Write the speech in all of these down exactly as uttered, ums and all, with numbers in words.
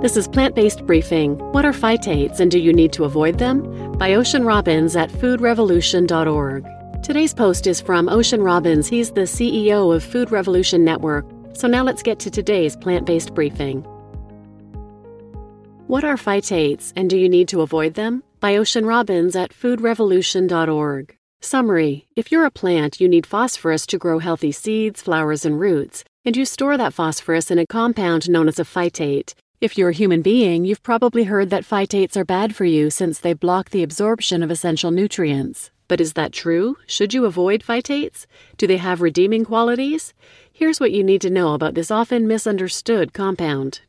This is Plant-Based Briefing. What are phytates and do you need to avoid them? By Ocean Robbins at food revolution dot org. Today's post is from Ocean Robbins. He's the C E O of Food Revolution Network. So now let's get to today's plant-based briefing. What are phytates and do you need to avoid them? By Ocean Robbins at food revolution dot org. Summary: if you're a plant, you need phosphorus to grow healthy seeds, flowers, and roots, and you store that phosphorus in a compound known as a phytate. If you're a human being, you've probably heard that phytates are bad for you since they block the absorption of essential nutrients. But is that true? Should you avoid phytates? Do they have redeeming qualities? Here's what you need to know about this often misunderstood compound.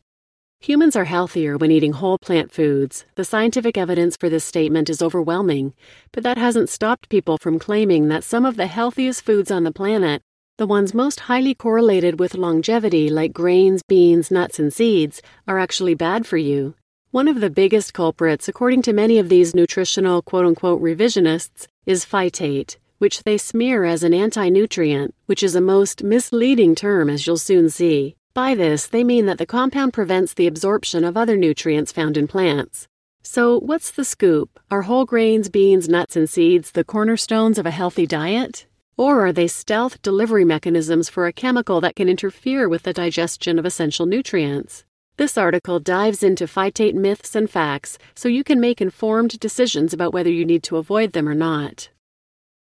Humans are healthier when eating whole plant foods. The scientific evidence for this statement is overwhelming, but that hasn't stopped people from claiming that some of the healthiest foods on the planet, the ones most highly correlated with longevity like grains, beans, nuts, and seeds, are actually bad for you. One of the biggest culprits, according to many of these nutritional quote-unquote revisionists, is phytate, which they smear as an anti-nutrient, which is a most misleading term, as you'll soon see. By this, they mean that the compound prevents the absorption of other nutrients found in plants. So, what's the scoop? Are whole grains, beans, nuts, and seeds the cornerstones of a healthy diet? Or are they stealth delivery mechanisms for a chemical that can interfere with the digestion of essential nutrients? This article dives into phytate myths and facts so you can make informed decisions about whether you need to avoid them or not.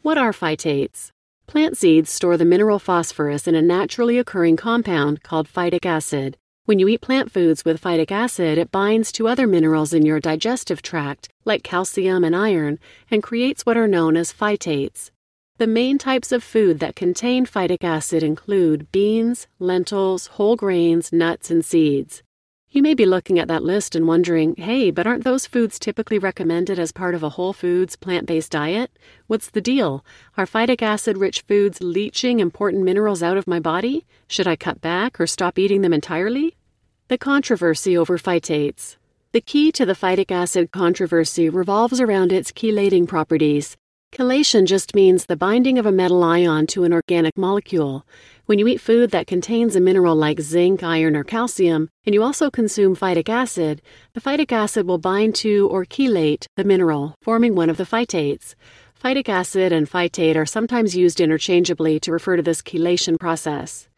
What are phytates? Plant seeds store the mineral phosphorus in a naturally occurring compound called phytic acid. When you eat plant foods with phytic acid, it binds to other minerals in your digestive tract, like calcium and iron, and creates what are known as phytates. The main types of food that contain phytic acid include beans, lentils, whole grains, nuts, and seeds. You may be looking at that list and wondering, hey, but aren't those foods typically recommended as part of a whole foods, plant-based diet? What's the deal? Are phytic acid-rich foods leaching important minerals out of my body? Should I cut back or stop eating them entirely? The controversy over phytates. The key to the phytic acid controversy revolves around its chelating properties. Chelation just means the binding of a metal ion to an organic molecule. When you eat food that contains a mineral like zinc, iron, or calcium, and you also consume phytic acid, the phytic acid will bind to or chelate the mineral, forming one of the phytates. Phytic acid and phytate are sometimes used interchangeably to refer to this chelation process.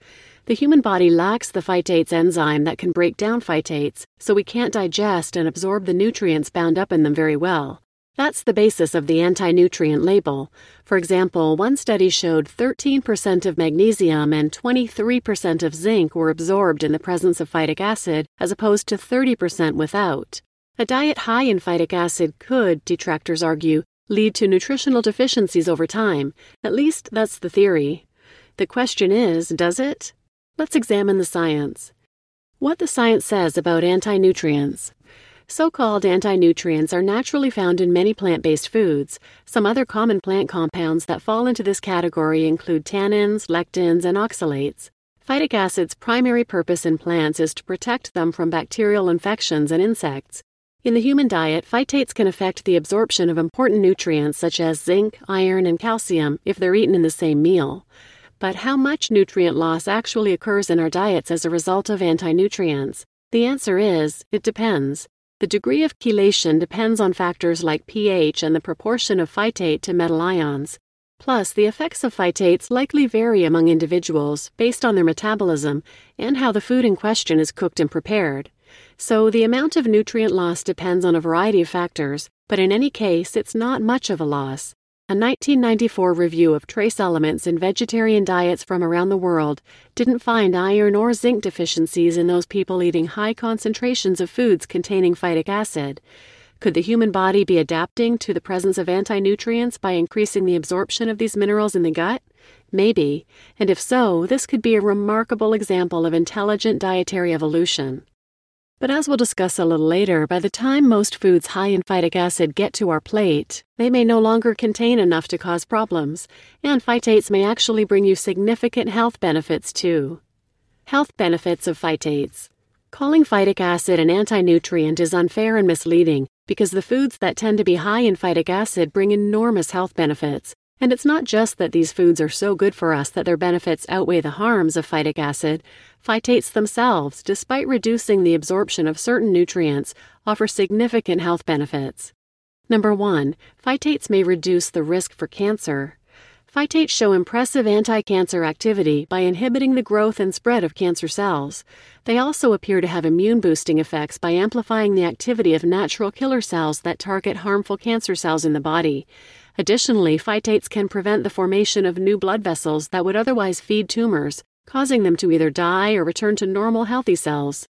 The human body lacks the phytates enzyme that can break down phytates, so we can't digest and absorb the nutrients bound up in them very well. That's the basis of the anti-nutrient label. For example, one study showed thirteen percent of magnesium and twenty-three percent of zinc were absorbed in the presence of phytic acid, as opposed to thirty percent without. A diet high in phytic acid could, detractors argue, lead to nutritional deficiencies over time. At least that's the theory. The question is, does it? Let's examine the science. What the science says about anti-nutrients. So-called anti-nutrients are naturally found in many plant-based foods. Some other common plant compounds that fall into this category include tannins, lectins, and oxalates. Phytic acid's primary purpose in plants is to protect them from bacterial infections and insects. In the human diet, phytates can affect the absorption of important nutrients such as zinc, iron, and calcium if they're eaten in the same meal. But how much nutrient loss actually occurs in our diets as a result of anti-nutrients? The answer is, it depends. The degree of chelation depends on factors like pH and the proportion of phytate to metal ions. Plus, the effects of phytates likely vary among individuals based on their metabolism and how the food in question is cooked and prepared. So, the amount of nutrient loss depends on a variety of factors, but in any case, it's not much of a loss. A nineteen ninety-four review of trace elements in vegetarian diets from around the world didn't find iron or zinc deficiencies in those people eating high concentrations of foods containing phytic acid. Could the human body be adapting to the presence of anti-nutrients by increasing the absorption of these minerals in the gut? Maybe, and if so, this could be a remarkable example of intelligent dietary evolution. But as we'll discuss a little later, by the time most foods high in phytic acid get to our plate, they may no longer contain enough to cause problems, and phytates may actually bring you significant health benefits too. Health benefits of phytates. Calling phytic acid an anti-nutrient is unfair and misleading because the foods that tend to be high in phytic acid bring enormous health benefits. And it's not just that these foods are so good for us that their benefits outweigh the harms of phytic acid. Phytates themselves, despite reducing the absorption of certain nutrients, offer significant health benefits. Number one, phytates may reduce the risk for cancer. Phytates show impressive anti-cancer activity by inhibiting the growth and spread of cancer cells. They also appear to have immune-boosting effects by amplifying the activity of natural killer cells that target harmful cancer cells in the body. Additionally, phytates can prevent the formation of new blood vessels that would otherwise feed tumors, causing them to either die or return to normal healthy cells.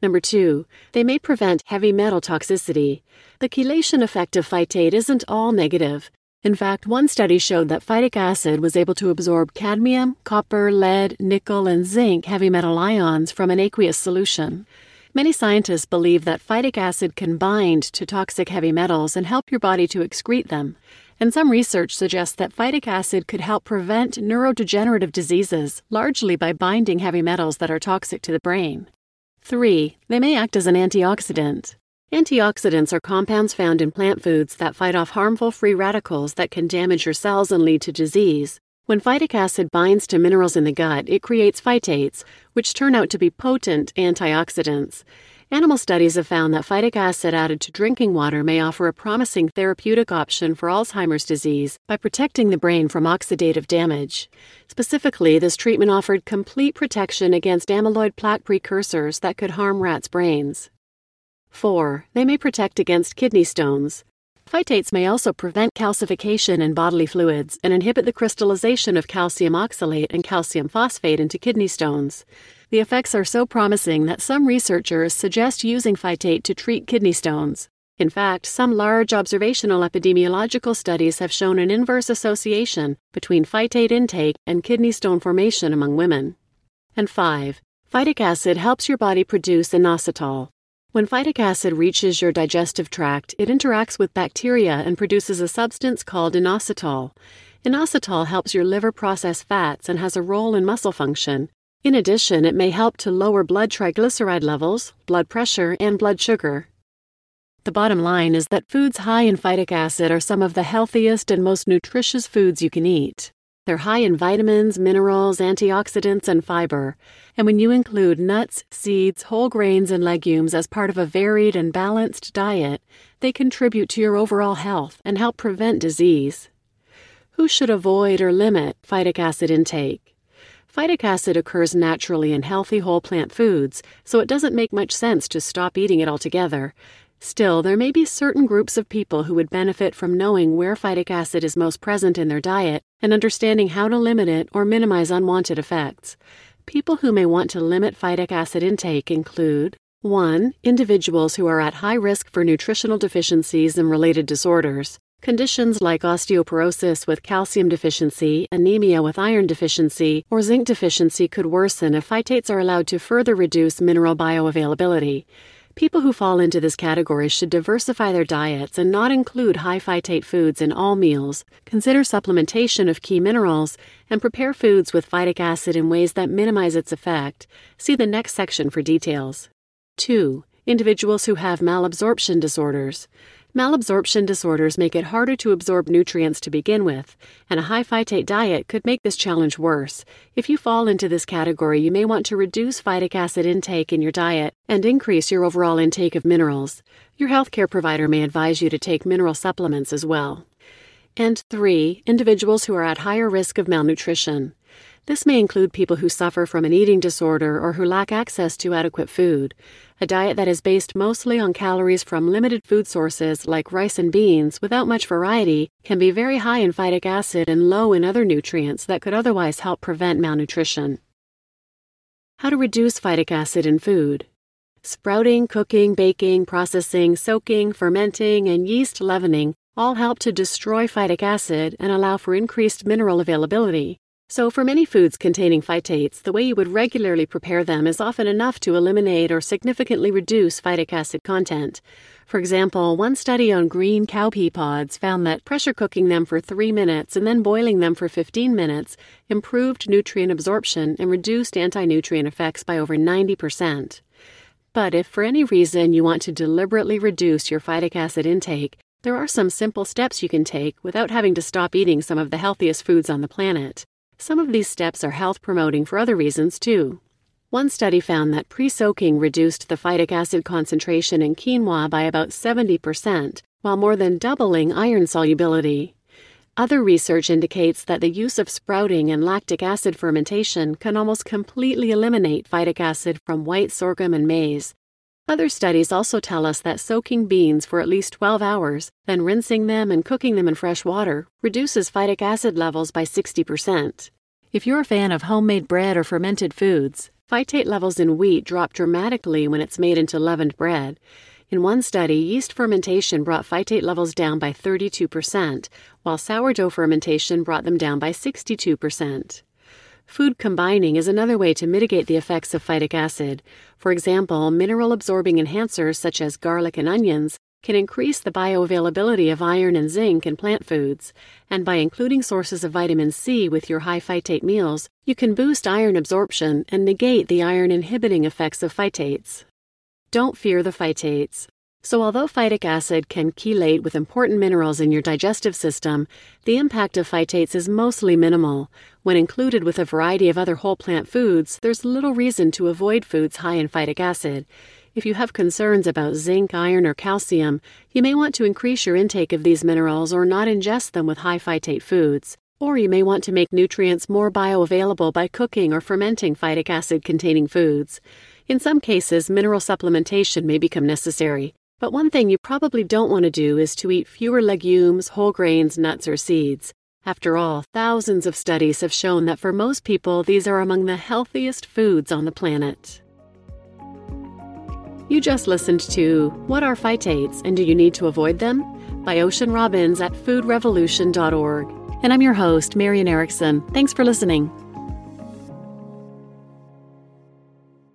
Number two, they may prevent heavy metal toxicity. The chelation effect of phytate isn't all negative. In fact, one study showed that phytic acid was able to absorb cadmium, copper, lead, nickel, and zinc heavy metal ions from an aqueous solution. Many scientists believe that phytic acid can bind to toxic heavy metals and help your body to excrete them. And some research suggests that phytic acid could help prevent neurodegenerative diseases, largely by binding heavy metals that are toxic to the brain. three. They may act as an antioxidant. Antioxidants are compounds found in plant foods that fight off harmful free radicals that can damage your cells and lead to disease. When phytic acid binds to minerals in the gut, it creates phytates, which turn out to be potent antioxidants. Animal studies have found that phytic acid added to drinking water may offer a promising therapeutic option for Alzheimer's disease by protecting the brain from oxidative damage. Specifically, this treatment offered complete protection against amyloid plaque precursors that could harm rats' brains. four. They may protect against kidney stones. Phytates may also prevent calcification in bodily fluids and inhibit the crystallization of calcium oxalate and calcium phosphate into kidney stones. The effects are so promising that some researchers suggest using phytate to treat kidney stones. In fact, some large observational epidemiological studies have shown an inverse association between phytate intake and kidney stone formation among women. And five. Phytic acid helps your body produce inositol. When phytic acid reaches your digestive tract, it interacts with bacteria and produces a substance called inositol. Inositol helps your liver process fats and has a role in muscle function. In addition, it may help to lower blood triglyceride levels, blood pressure, and blood sugar. The bottom line is that foods high in phytic acid are some of the healthiest and most nutritious foods you can eat. They're high in vitamins, minerals, antioxidants, and fiber. And when you include nuts, seeds, whole grains, and legumes as part of a varied and balanced diet, they contribute to your overall health and help prevent disease. Who should avoid or limit phytic acid intake? Phytic acid occurs naturally in healthy whole plant foods, so it doesn't make much sense to stop eating it altogether. Still, there may be certain groups of people who would benefit from knowing where phytic acid is most present in their diet and understanding how to limit it or minimize unwanted effects. People who may want to limit phytic acid intake include one. Individuals who are at high risk for nutritional deficiencies and related disorders. Conditions like osteoporosis with calcium deficiency, anemia with iron deficiency, or zinc deficiency could worsen if phytates are allowed to further reduce mineral bioavailability. People who fall into this category should diversify their diets and not include high phytate foods in all meals, consider supplementation of key minerals, and prepare foods with phytic acid in ways that minimize its effect. See the next section for details. two. Individuals who have malabsorption disorders. Malabsorption disorders make it harder to absorb nutrients to begin with, and a high phytate diet could make this challenge worse. If you fall into this category, you may want to reduce phytic acid intake in your diet and increase your overall intake of minerals. Your healthcare provider may advise you to take mineral supplements as well. And three, individuals who are at higher risk of malnutrition. This may include people who suffer from an eating disorder or who lack access to adequate food. A diet that is based mostly on calories from limited food sources like rice and beans without much variety can be very high in phytic acid and low in other nutrients that could otherwise help prevent malnutrition. How to reduce phytic acid in food. Sprouting, cooking, baking, processing, soaking, fermenting, and yeast leavening all help to destroy phytic acid and allow for increased mineral availability. So for many foods containing phytates, the way you would regularly prepare them is often enough to eliminate or significantly reduce phytic acid content. For example, one study on green cowpea pods found that pressure cooking them for three minutes and then boiling them for fifteen minutes improved nutrient absorption and reduced anti-nutrient effects by over ninety percent. But if for any reason you want to deliberately reduce your phytic acid intake, There are some simple steps you can take without having to stop eating some of the healthiest foods on the planet. Some of these steps are health-promoting for other reasons, too. One study found that pre-soaking reduced the phytic acid concentration in quinoa by about seventy percent, while more than doubling iron solubility. Other research indicates that the use of sprouting and lactic acid fermentation can almost completely eliminate phytic acid from white sorghum and maize. Other studies also tell us that soaking beans for at least twelve hours, then rinsing them and cooking them in fresh water, reduces phytic acid levels by sixty percent. If you're a fan of homemade bread or fermented foods, phytate levels in wheat drop dramatically when it's made into leavened bread. In one study, yeast fermentation brought phytate levels down by thirty-two percent, while sourdough fermentation brought them down by sixty-two percent. Food combining is another way to mitigate the effects of phytic acid. For example, mineral-absorbing enhancers such as garlic and onions can increase the bioavailability of iron and zinc in plant foods, and by including sources of vitamin C with your high-phytate meals, you can boost iron absorption and negate the iron-inhibiting effects of phytates. Don't fear the phytates. So although phytic acid can chelate with important minerals in your digestive system, the impact of phytates is mostly minimal. When included with a variety of other whole plant foods, there's little reason to avoid foods high in phytic acid. If you have concerns about zinc, iron, or calcium, you may want to increase your intake of these minerals or not ingest them with high phytate foods. Or you may want to make nutrients more bioavailable by cooking or fermenting phytic acid-containing foods. In some cases, mineral supplementation may become necessary. But one thing you probably don't want to do is to eat fewer legumes, whole grains, nuts, or seeds. After all, thousands of studies have shown that for most people, these are among the healthiest foods on the planet. You just listened to What Are Phytates and Do You Need to Avoid Them? By Ocean Robbins at food revolution dot org. And I'm your host, Marian Erickson. Thanks for listening.